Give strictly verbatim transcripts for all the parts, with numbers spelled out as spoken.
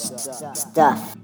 stuff. stuff.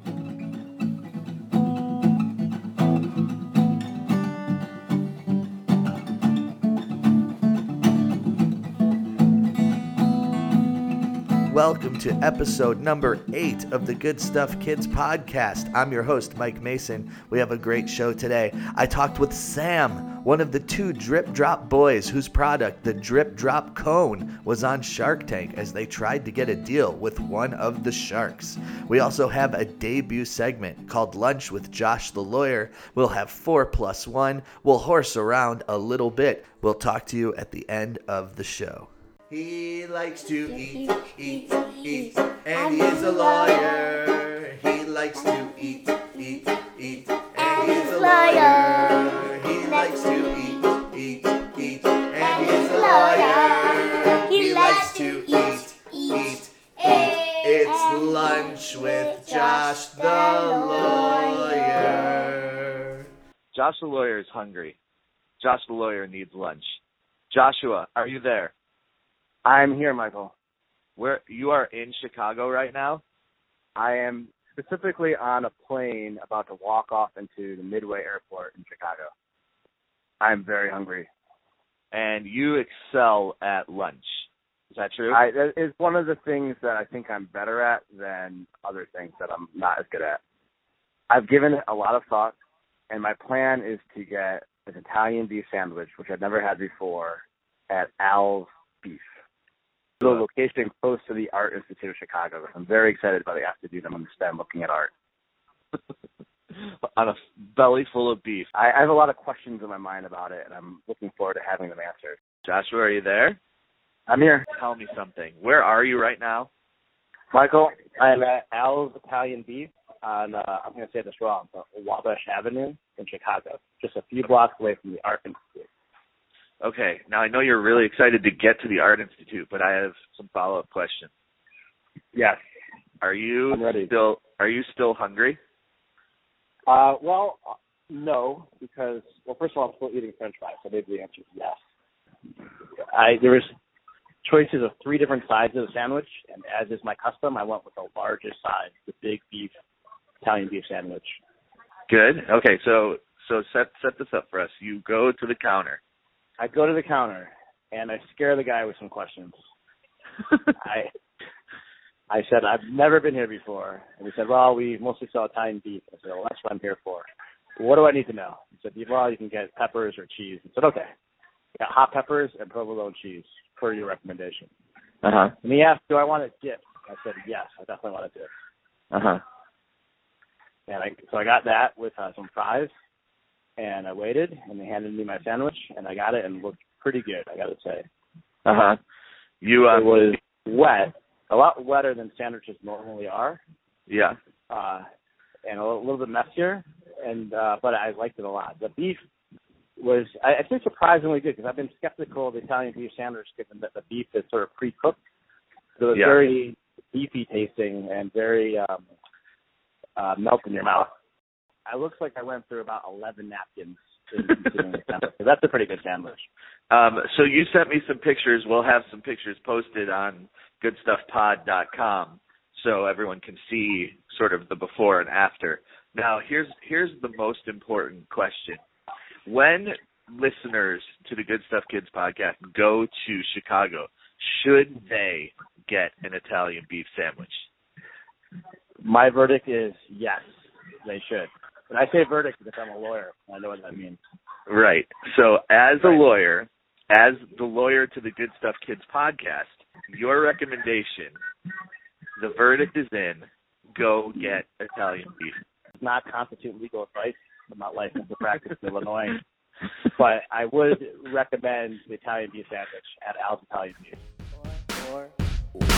Welcome to episode number eight of the Good Stuff Kids podcast. I'm your host, Mike Mason. We have a great show today. I talked with Sam, one of the two Drip Drop boys whose product, the Drip Drop Cone, was on Shark Tank as they tried to get a deal with one of the sharks. We also have a debut segment called Lunch with Josh the Lawyer. We'll have four plus one. We'll horse around a little bit. We'll talk to you at the end of the show. He likes to eat, eat, eat, and he is a lawyer. He likes to eat, eat, eat, and he is a lawyer. He likes to eat, eat, eat, and he is a lawyer. He likes to eat, eat, eat. It's lunch with Josh the Lawyer. Josh the Lawyer is hungry. Josh the Lawyer needs lunch. Joshua, are you there? I'm here, Michael. Where you are in Chicago right now? I am specifically on a plane about to walk off into the Midway Airport in Chicago. I'm very hungry. And you excel at lunch. Is that true? I, it's one of the things that I think I'm better at than other things that I'm not as good at. I've given it a lot of thought, and my plan is to get an Italian beef sandwich, which I've never had before, at Al's Beef. The location close to the Art Institute of Chicago. I'm very excited by the afternoon I'm going to spend looking at art. On a belly full of beef. I, I have a lot of questions in my mind about it, and I'm looking forward to having them answered. Joshua, are you there? I'm here. Tell me something. Where are you right now? Michael, I'm at Al's Italian Beef on, uh, I'm going to say this wrong, but Wabash Avenue in Chicago, just a few blocks away from the Art Institute. Okay, now I know you're really excited to get to the Art Institute, but I have some follow-up questions. Yes. Are you still Are you still hungry? Uh, well, no, because well, first of all, I'm still eating French fries, so maybe the answer is yes. I there was choices of three different sides of the sandwich, and as is my custom, I went with the largest size, the big beef Italian beef sandwich. Good. Okay, so so set set this up for us. You go to the counter. I go to the counter, and I scare the guy with some questions. I I said, I've never been here before. And he said, well, we mostly sell Italian beef. I said, well, that's what I'm here for. What do I need to know? He said, well, you can get peppers or cheese. I said, okay. I got hot peppers and provolone cheese for your recommendation. Uh-huh. And he asked, do I want it dipped? I said, yes, I definitely want it dipped. Uh-huh. And I, so I got that with uh, some fries. And I waited, and they handed me my sandwich, and I got it, and it looked pretty good, I got to say. Uh-huh. You, uh, it was wet, a lot wetter than sandwiches normally are. Yeah. Uh, and a little, little bit messier, and uh, but I liked it a lot. The beef was, I, I think, surprisingly good, because I've been skeptical of the Italian beef sandwich, given that the beef is sort of pre-cooked. So it was yeah. very beefy tasting and very um, uh, melt in your mouth. It looks like I went through about eleven napkins. In the so that's a pretty good sandwich. Um, so you sent me some pictures. We'll have some pictures posted on good stuff pod dot com so everyone can see sort of the before and after. Now, here's here's the most important question. When listeners to the Good Stuff Kids podcast go to Chicago, should they get an Italian beef sandwich? My verdict is yes, they should. And I say verdict because I'm a lawyer. I know what that means. Right. So as a lawyer, as the lawyer to the Good Stuff Kids podcast, your recommendation, the verdict is in, go get Italian beef. Does not constitute legal advice. I'm not licensed to practice in Illinois. But I would recommend the Italian beef sandwich at Al's Italian Beef. Or,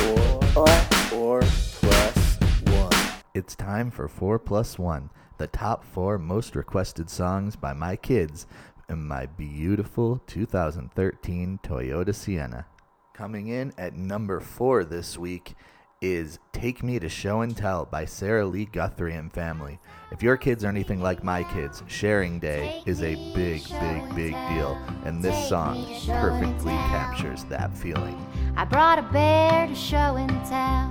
or, or, or plus one. It's time for four plus one. The top four most requested songs by my kids in my beautiful two thousand thirteen Toyota Sienna. Coming in at number four this week is Take Me to Show and Tell by Sarah Lee Guthrie and Family. If your kids are anything like my kids, sharing day is a big, big, big deal, and this song perfectly captures that feeling. I brought a bear to show and tell.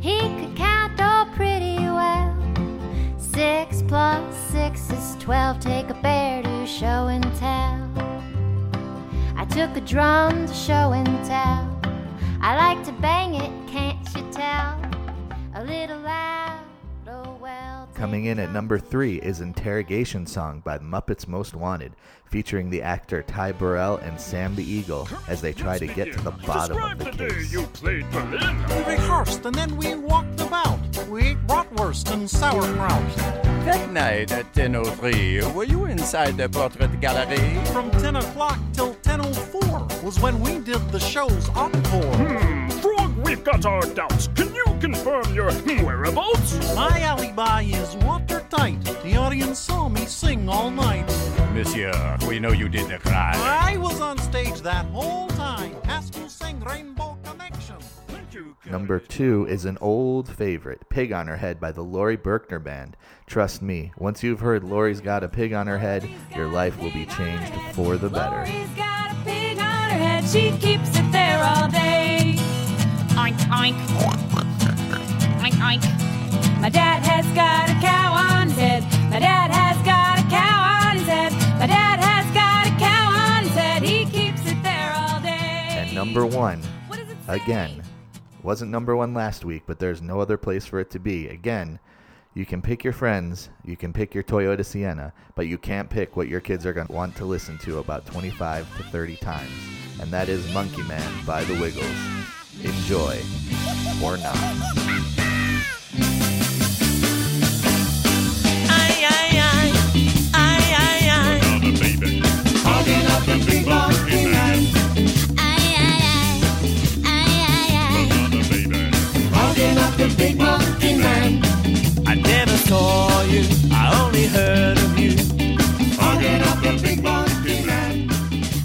He could count over twelve, take a bear to show and tell. I took a drum to show and tell. I like to bang it, can't you tell? A little loud, oh well. Coming in at number three is Interrogation Song by Muppets Most Wanted, featuring the actor Ty Burrell and Sam the Eagle as they try to get to the bottom of the case. You played Berlin. We rehearsed and then we walked about. We ate bratwurst and sauerkraut. That night at ten oh three, were you inside the portrait gallery? From ten o'clock till ten oh four was when we did the show's encore. Hmm, Frog, we've got our doubts. Can you confirm your whereabouts? My alibi is watertight. The audience saw me sing all night. Monsieur, we know you did the crime. I was on stage that whole time. Ask who sang Rainbow Connection. Number two is an old favorite, Pig on Her Head by the Lori Berkner Band. Trust me, once you've heard Lori's Got a Pig on Her Head, your life will be changed for the better. Lori's got a pig on her head, she keeps it there all day. Oink, oink. Oink, oink. My dad has got a cow on his head. My dad has got a cow on his head. My dad has got a cow on his head. He keeps it there all day. And number one, again, wasn't number one last week, but there's no other place for it to be. Again, you can pick your friends, you can pick your Toyota Sienna, but you can't pick what your kids are going to want to listen to about twenty-five to thirty times. And that is Monkey Man by The Wiggles. Enjoy, or not. Aye, aye, aye, aye, aye, aye. Love a baby. Hugging up the big monkey man. Big monkey man. I never saw you, I only heard of you. Hugging up the big monkey man.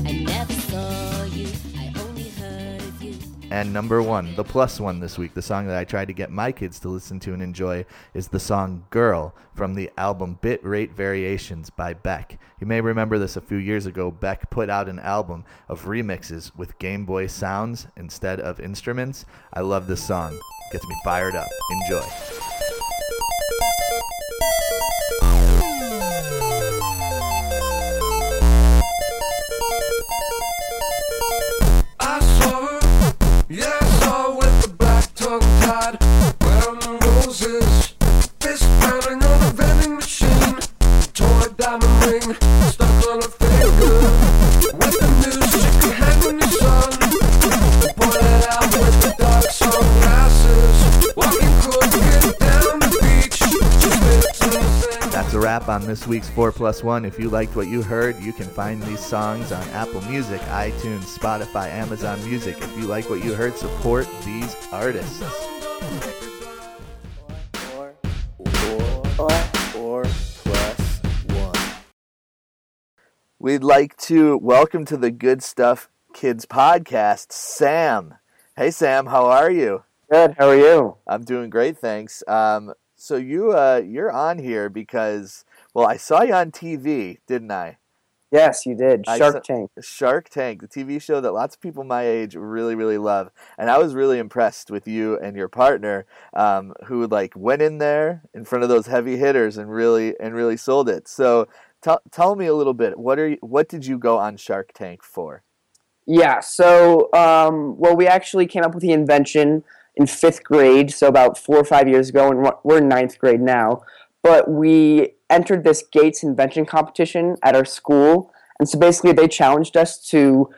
I never saw you, I only heard of you. And number one, the plus one this week, the song that I tried to get my kids to listen to and enjoy, is the song Girl from the album Bit Rate Variations by Beck. You may remember this a few years ago. Beck put out an album of remixes with Game Boy sounds instead of instruments. I love this song. Gets me fired up. Enjoy. I saw her, yeah, I saw her with the black tongue tied, wearing roses, fist pounding on a vending machine, torn diamond ring, stuck on her finger, with the news she could hang in the sun, pointed out with the dark song. That's a wrap on this week's four plus one. If you liked what you heard, you can find these songs on Apple Music, iTunes, Spotify, Amazon Music. If you like what you heard, support these artists. Four, four, four, four plus one. We'd like to welcome to the Good Stuff Kids podcast, Sam. Hey, Sam, how are you? Good, how are you? I'm doing great, thanks. Um, so you, uh, you're on here because, well, I saw you on T V, didn't I? Yes, you did. Shark Tank. Shark Tank, the T V show that lots of people my age really, really love. And I was really impressed with you and your partner, um, who like went in there in front of those heavy hitters and really and really sold it. So t- tell me a little bit. What are you, what did you go on Shark Tank for? Yeah. So, um, well, we actually came up with the invention in fifth grade, so about four or five years ago, and we're in ninth grade now, but we entered this Gates invention competition at our school, and so basically they challenged us to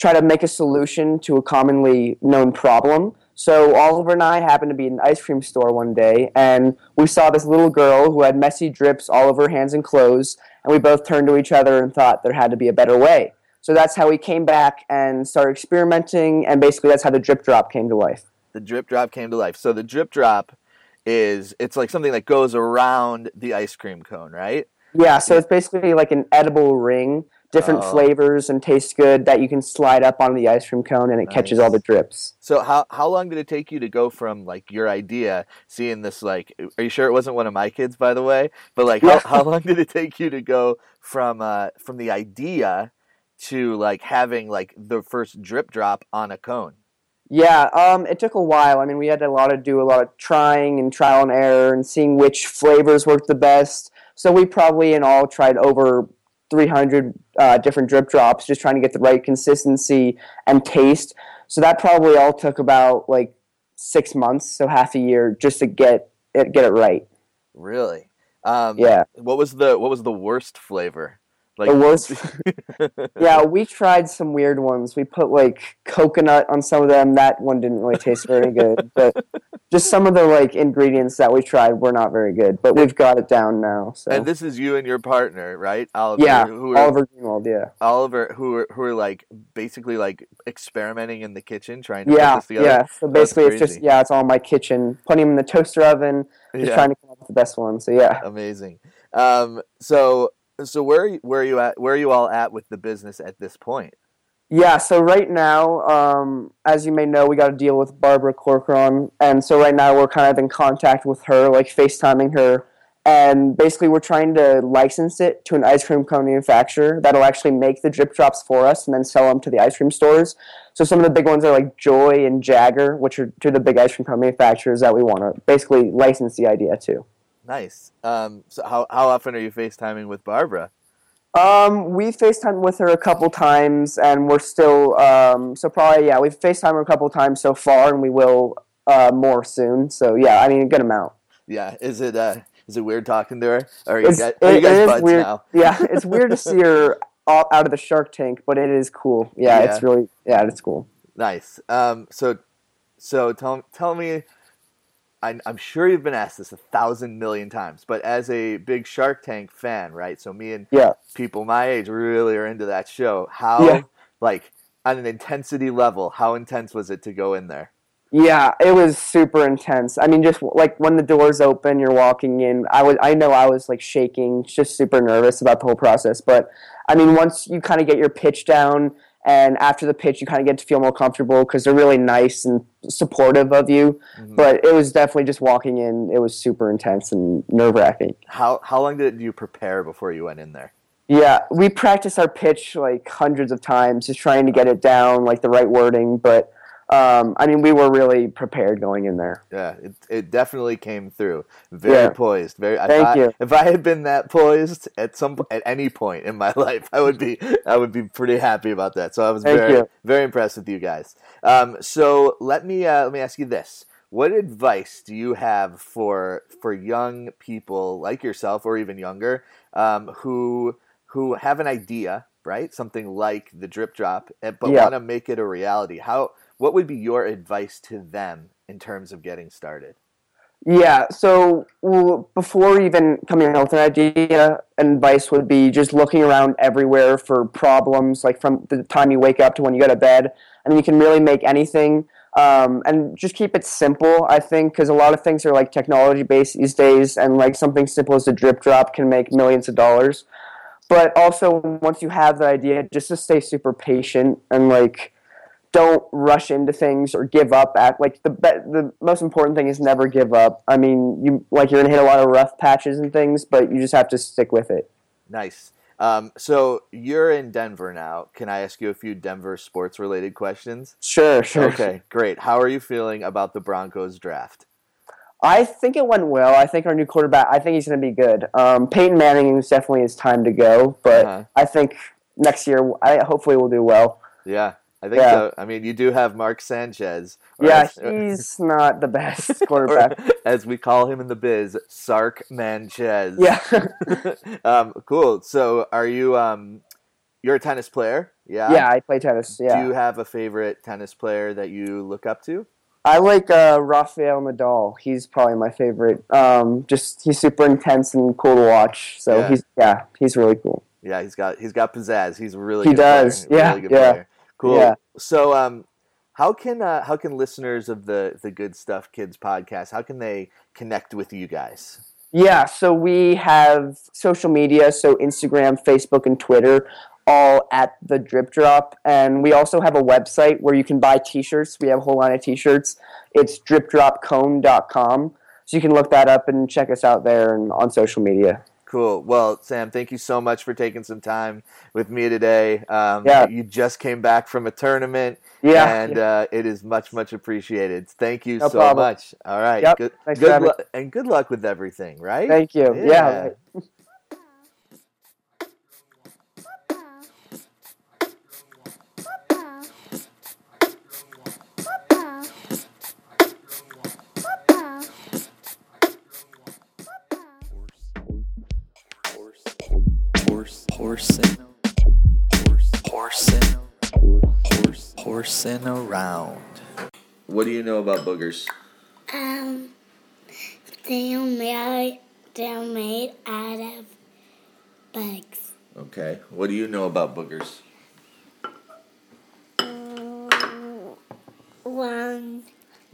try to make a solution to a commonly known problem. So Oliver and I happened to be in an ice cream store one day, and we saw this little girl who had messy drips all over her hands and clothes, and we both turned to each other and thought there had to be a better way. So that's how we came back and started experimenting, and basically that's how the Drip Drop came to life. The Drip Drop came to life. So the Drip Drop is, it's like something that goes around the ice cream cone, right? Yeah, so it's basically like an edible ring, different oh. flavors and tastes good that you can slide up on the ice cream cone and it nice. Catches all the drips. So how how long did it take you to go from like your idea, seeing this like, are you sure it wasn't one of my kids, by the way? But like how, how long did it take you to go from uh, from the idea to like having like the first Drip Drop on a cone? Yeah, um, it took a while. I mean, we had a lot to do, a lot of trying and trial and error and seeing which flavors worked the best. So we probably in all tried over three hundred uh, different drip drops, just trying to get the right consistency and taste. So that probably all took about like six months, so half a year, just to get it get it right. Really? Um, yeah. What was the what was the worst flavor? Like the worst. Yeah, we tried some weird ones. We put like coconut on some of them. That one didn't really taste very good. But just some of the like ingredients that we tried were not very good. But we've got it down now. So. And this is you and your partner, right, Oliver? Yeah, who are, Oliver Greenwald. Yeah, Oliver, who are, who are like basically like experimenting in the kitchen, trying to yeah, put this together. Yeah, so basically it's just yeah, it's all in my kitchen, putting them in the toaster oven, just yeah. trying to come up with the best one. So yeah, amazing. Um, so. So where are you, where are you at? Where are you all at with the business at this point? Yeah. So right now, um, as you may know, we got to deal with Barbara Corcoran, and so right now we're kind of in contact with her, like FaceTiming her, and basically we're trying to license it to an ice cream cone manufacturer that'll actually make the drip drops for us and then sell them to the ice cream stores. So some of the big ones are like Joy and Jagger, which are two of the big ice cream cone manufacturers that we want to basically license the idea to. Nice. Um, so how, how often are you FaceTiming with Barbara? Um, we FaceTimed with her a couple times, and we're still, um, so probably, yeah, we've FaceTimed her a couple times so far, and we will uh, more soon. So, yeah, I mean, a good amount. Yeah. Is it uh, is it weird talking to her? Or are you guys, are you guys buds weird. Now? Yeah, it's weird to see her all out of the Shark Tank, but it is cool. Yeah, yeah. It's really, yeah, it's cool. Nice. Um, so so tell tell me... I'm sure you've been asked this a thousand million times, but as a big Shark Tank fan, right? So me and yeah. people my age really are into that show. How, yeah. like, on an intensity level, how intense was it to go in there? Yeah, it was super intense. I mean, just like when the doors open, you're walking in. I was, I know, I was like shaking, just super nervous about the whole process. But I mean, once you kind of get your pitch down. And after the pitch, you kind of get to feel more comfortable because they're really nice and supportive of you. Mm-hmm. But it was definitely just walking in. It was super intense and nerve-wracking. How how long did you prepare before you went in there? Yeah, we practiced our pitch like hundreds of times, just trying to get it down, like the right wording. But, um, I mean, we were really prepared going in there. Yeah, it it definitely came through. Very yeah. poised. Very. Thank I, you. If I had been that poised at some at any point in my life, I would be I would be pretty happy about that. So I was Thank very you. very impressed with you guys. Um, so let me uh, let me ask you this: what advice do you have for for young people like yourself, or even younger, um, who who have an idea, right? Something like the drip drop, but yeah. want to make it a reality. How What would be your advice to them in terms of getting started? Yeah, so well, before even coming up with an idea, advice would be just looking around everywhere for problems, like from the time you wake up to when you go to bed. I mean, you can really make anything. Um, and just keep it simple, I think, because a lot of things are like technology-based these days, and like something simple as a drip drop can make millions of dollars. But also, once you have the idea, just to stay super patient and like... don't rush into things or give up. At like the be- the most important thing is never give up. I mean, you like you're gonna hit a lot of rough patches and things, but you just have to stick with it. Nice. Um, so you're in Denver now. Can I ask you a few Denver sports related questions? Sure, sure. Okay, great. How are you feeling about the Broncos draft? I think it went well. I think our new quarterback. I think he's gonna be good. Um, Peyton Manning is definitely his time to go, but uh-huh. I think next year, I hopefully we'll do well. Yeah. I think yeah. so. I mean, you do have Mark Sanchez. Yeah, he's not the best quarterback. As we call him in the biz, Sark Manchez. Yeah. um, cool. So are you, um, you're a tennis player? Yeah. Yeah, I play tennis. Yeah. Do you have a favorite tennis player that you look up to? I like uh, Rafael Nadal. He's probably my favorite. Um, just he's super intense and cool to watch. So yeah. he's yeah, he's really cool. Yeah, he's got he's got pizzazz. He's a really he good does. Player. Yeah, really good yeah. player. Cool. Yeah. So, um, how can uh, how can listeners of the the Good Stuff Kids podcast, how can they connect with you guys? Yeah. So we have social media, so Instagram, Facebook, and Twitter, all at the Drip Drop, and we also have a website where you can buy T-shirts. We have a whole line of T-shirts. It's drip drop cone dot com. So you can look that up and check us out there and on social media. Cool. Well, Sam, thank you so much for taking some time with me today. Um, yeah. You just came back from a tournament, yeah, and yeah. Uh, it is much, much appreciated. Thank you no so problem. much. All right. Yep. Good, good luck, and good luck with everything, right? Thank you. Yeah. yeah. Horsin', horsin', horsin', horsin' around. What do you know about boogers? Um, they're made, they're made out of bugs. Okay. What do you know about boogers? Um, one,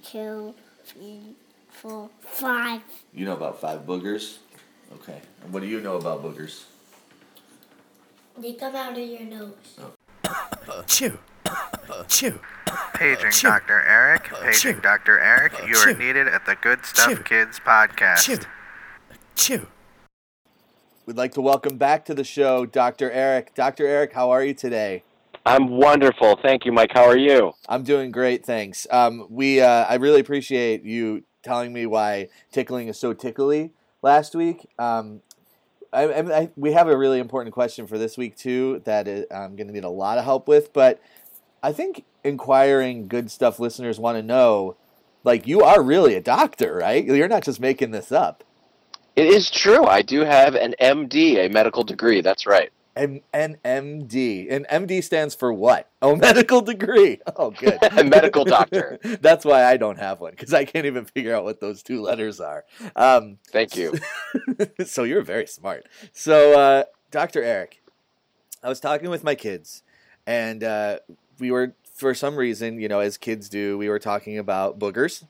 two, three, four, five. You know about five boogers? Okay. And what do you know about boogers? They come out of your nose. Oh. Chew. Chew. Paging Chew. Doctor Eric. Paging Chew. Doctor Eric. You Chew. Are needed at the Good Stuff Chew. Kids podcast. Chew. Chew. We'd like to welcome back to the show Doctor Eric. Doctor Eric, how are you today? I'm wonderful. Thank you, Mike. How are you? I'm doing great, thanks. Um, we uh, I really appreciate you telling me why tickling is so tickly last week. Um I, I, we have a really important question for this week, too, that is, I'm going to need a lot of help with. But I think inquiring Good Stuff listeners want to know, like, you are really a doctor, right? You're not just making this up. It is true. I do have an M D, a medical degree. That's right. An, an M D. An M D stands for what? Oh, medical degree. Oh, good. A medical doctor. That's why I don't have one, because I can't even figure out what those two letters are. Um, Thank you. So you're very smart. So, uh, Doctor Eric, I was talking with my kids, and uh, we were, for some reason, you know, as kids do, we were talking about boogers,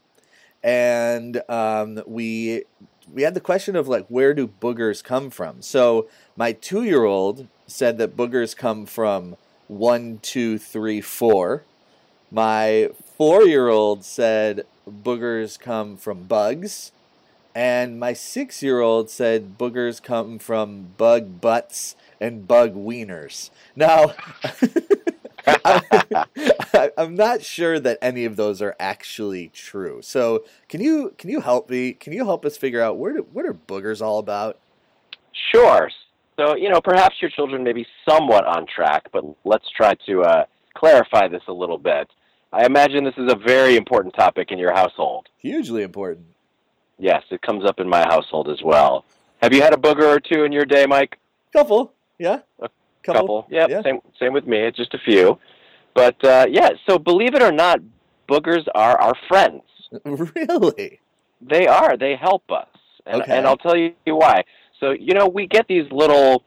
and um, we... we had the question of, like, where do boogers come from? So my two-year-old said that boogers come from one, two, three, four. My four-year-old said boogers come from bugs. And my six-year-old said boogers come from bug butts and bug wieners. Now, I, I'm not sure that any of those are actually true. So can you can you help me? Can you help us figure out where do, what are boogers all about? Sure. So, you know, perhaps your children may be somewhat on track, but let's try to uh, clarify this a little bit. I imagine this is a very important topic in your household. Hugely important. Yes, it comes up in my household as well. Have you had a booger or two in your day, Mike? Couple, yeah. Okay. Couple, couple. Yep, yeah, same same with me. It's just a few, but uh, yeah. So believe it or not, boogers are our friends. Really? They are. They help us, and, okay. and I'll tell you why. So you know, we get these little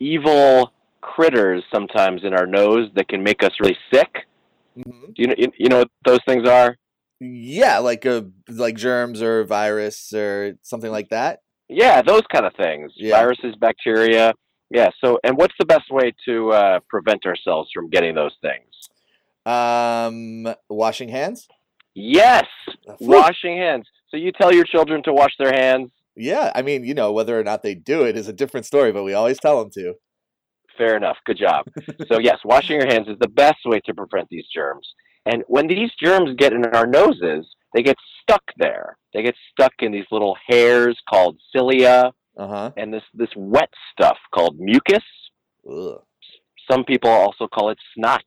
evil critters sometimes in our nose that can make us really sick. Mm-hmm. Do you know? You, you know what those things are? Yeah, like a like germs or virus or something like that. Yeah, those kind of things. Yeah. Viruses, bacteria. Yeah, so, and what's the best way to uh, prevent ourselves from getting those things? Um, washing hands? Yes, washing hands. So you tell your children to wash their hands? Yeah, I mean, you know, whether or not they do it is a different story, but we always tell them to. Fair enough, good job. So yes, washing your hands is the best way to prevent these germs. And when these germs get in our noses, they get stuck there. They get stuck in these little hairs called cilia. Uh-huh. And this, this wet stuff called mucus. Ugh. Some people also call it snot.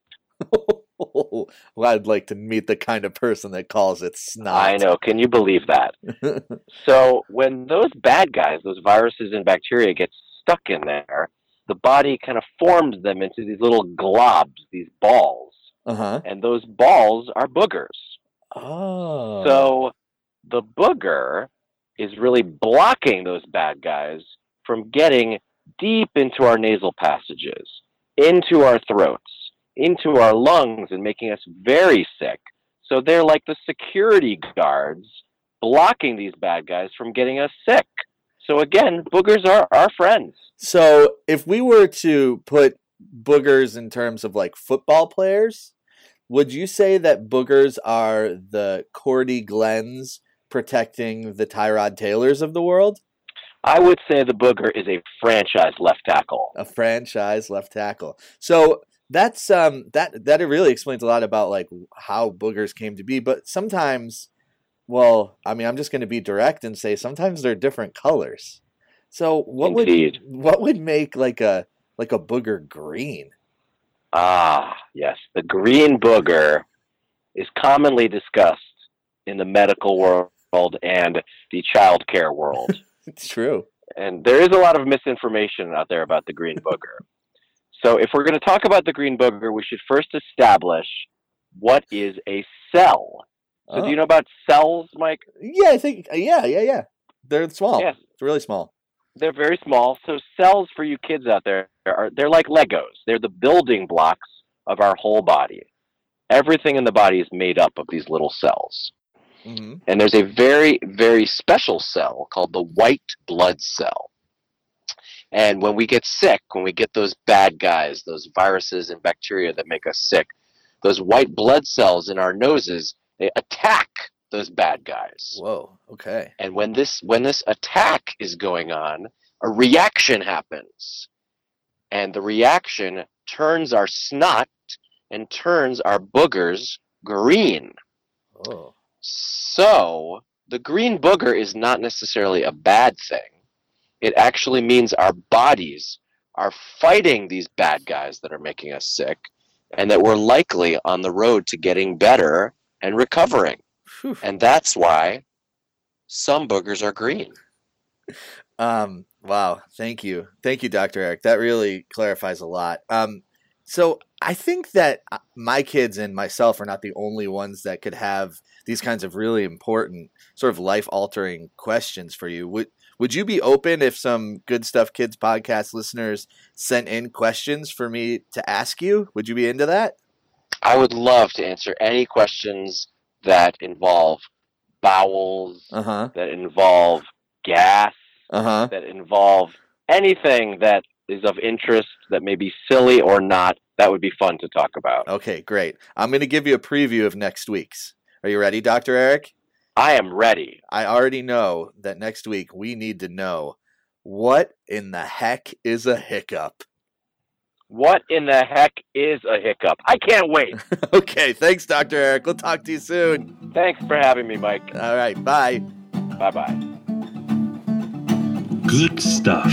Well, I'd like to meet the kind of person that calls it snot. I know. Can you believe that? So when those bad guys, those viruses and bacteria get stuck in there, the body kind of forms them into these little globs, these balls. Uh-huh. And those balls are boogers. Oh. So the booger is really blocking those bad guys from getting deep into our nasal passages, into our throats, into our lungs, and making us very sick. So they're like the security guards blocking these bad guys from getting us sick. So again, boogers are our friends. So if we were to put boogers in terms of like football players, would you say that boogers are the Cordy Glenn's protecting the Tyrod Taylors of the world? I would say the booger is a franchise left tackle. A franchise left tackle. So that's um that that it really explains a lot about like how boogers came to be. But sometimes, well, I mean, I'm just going to be direct and say sometimes they're different colors. So what Indeed. would what would make like a like a booger green? Ah, yes, the green booger is commonly discussed in the medical world and the child care world. It's true. And there is a lot of misinformation out there about the green booger. So if we're going to talk about the green booger, we should first establish what is a cell. So oh. do you know about cells, Mike? Yeah, I think, yeah, yeah, yeah. They're small. Yes. It's really small. They're very small. So cells, for you kids out there, are they're like Legos. They're the building blocks of our whole body. Everything in the body is made up of these little cells. Mm-hmm. And there's a very, very special cell called the white blood cell. And when we get sick, when we get those bad guys, those viruses and bacteria that make us sick, those white blood cells in our noses, they attack those bad guys. Whoa, okay. And when this when this attack is going on, a reaction happens. And the reaction turns our snot and turns our boogers green. Oh. So the green booger is not necessarily a bad thing. It actually means our bodies are fighting these bad guys that are making us sick, and that we're likely on the road to getting better and recovering. Whew. And that's why some boogers are green. Um, wow. Thank you. Thank you, Doctor Eric. That really clarifies a lot. Um, so I think that my kids and myself are not the only ones that could have these kinds of really important sort of life-altering questions for you. Would Would you be open if some Good Stuff Kids podcast listeners sent in questions for me to ask you? Would you be into that? I would love to answer any questions that involve bowels, uh-huh. that involve gas, uh-huh. that involve anything that is of interest that may be silly or not. That would be fun to talk about. Okay, great. I'm going to give you a preview of next week's. Are you ready, Doctor Eric? I am ready. I already know that next week we need to know, what in the heck is a hiccup? What in the heck is a hiccup? I can't wait. Okay, thanks, Doctor Eric. We'll talk to you soon. Thanks for having me, Mike. All right, bye. Bye-bye. Good stuff.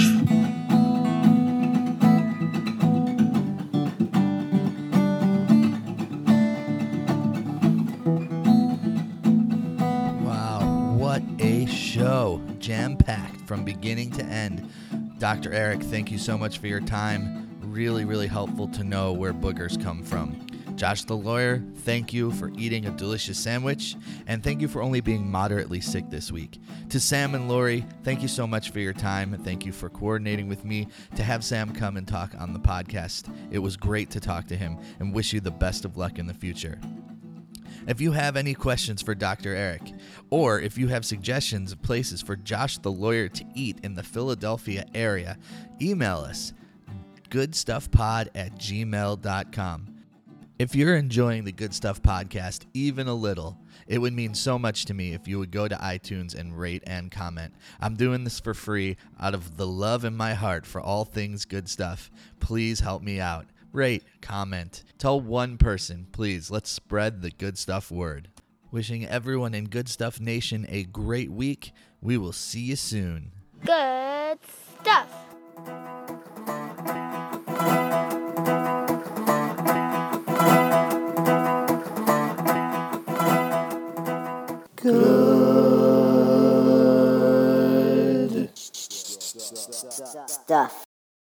Show jam-packed from beginning to end. Doctor Eric, thank you so much for your time. Really, really helpful to know where boogers come from. Josh the lawyer, thank you for eating a delicious sandwich, and thank you for only being moderately sick this week. To Sam and Lori, thank you so much for your time, and thank you for coordinating with me to have Sam come and talk on the podcast. It was great to talk to him, and wish you the best of luck in the future. If you have any questions for Doctor Eric, or if you have suggestions of places for Josh the lawyer to eat in the Philadelphia area, email us goodstuffpod at gmail dot com. If you're enjoying the Good Stuff podcast even a little, it would mean so much to me if you would go to iTunes and rate and comment. I'm doing this for free out of the love in my heart for all things Good Stuff. Please help me out. Rate, comment, tell one person, please. Let's spread the Good Stuff word. Wishing everyone in Good Stuff Nation a great week. We will see you soon. Good Stuff. Good Stuff.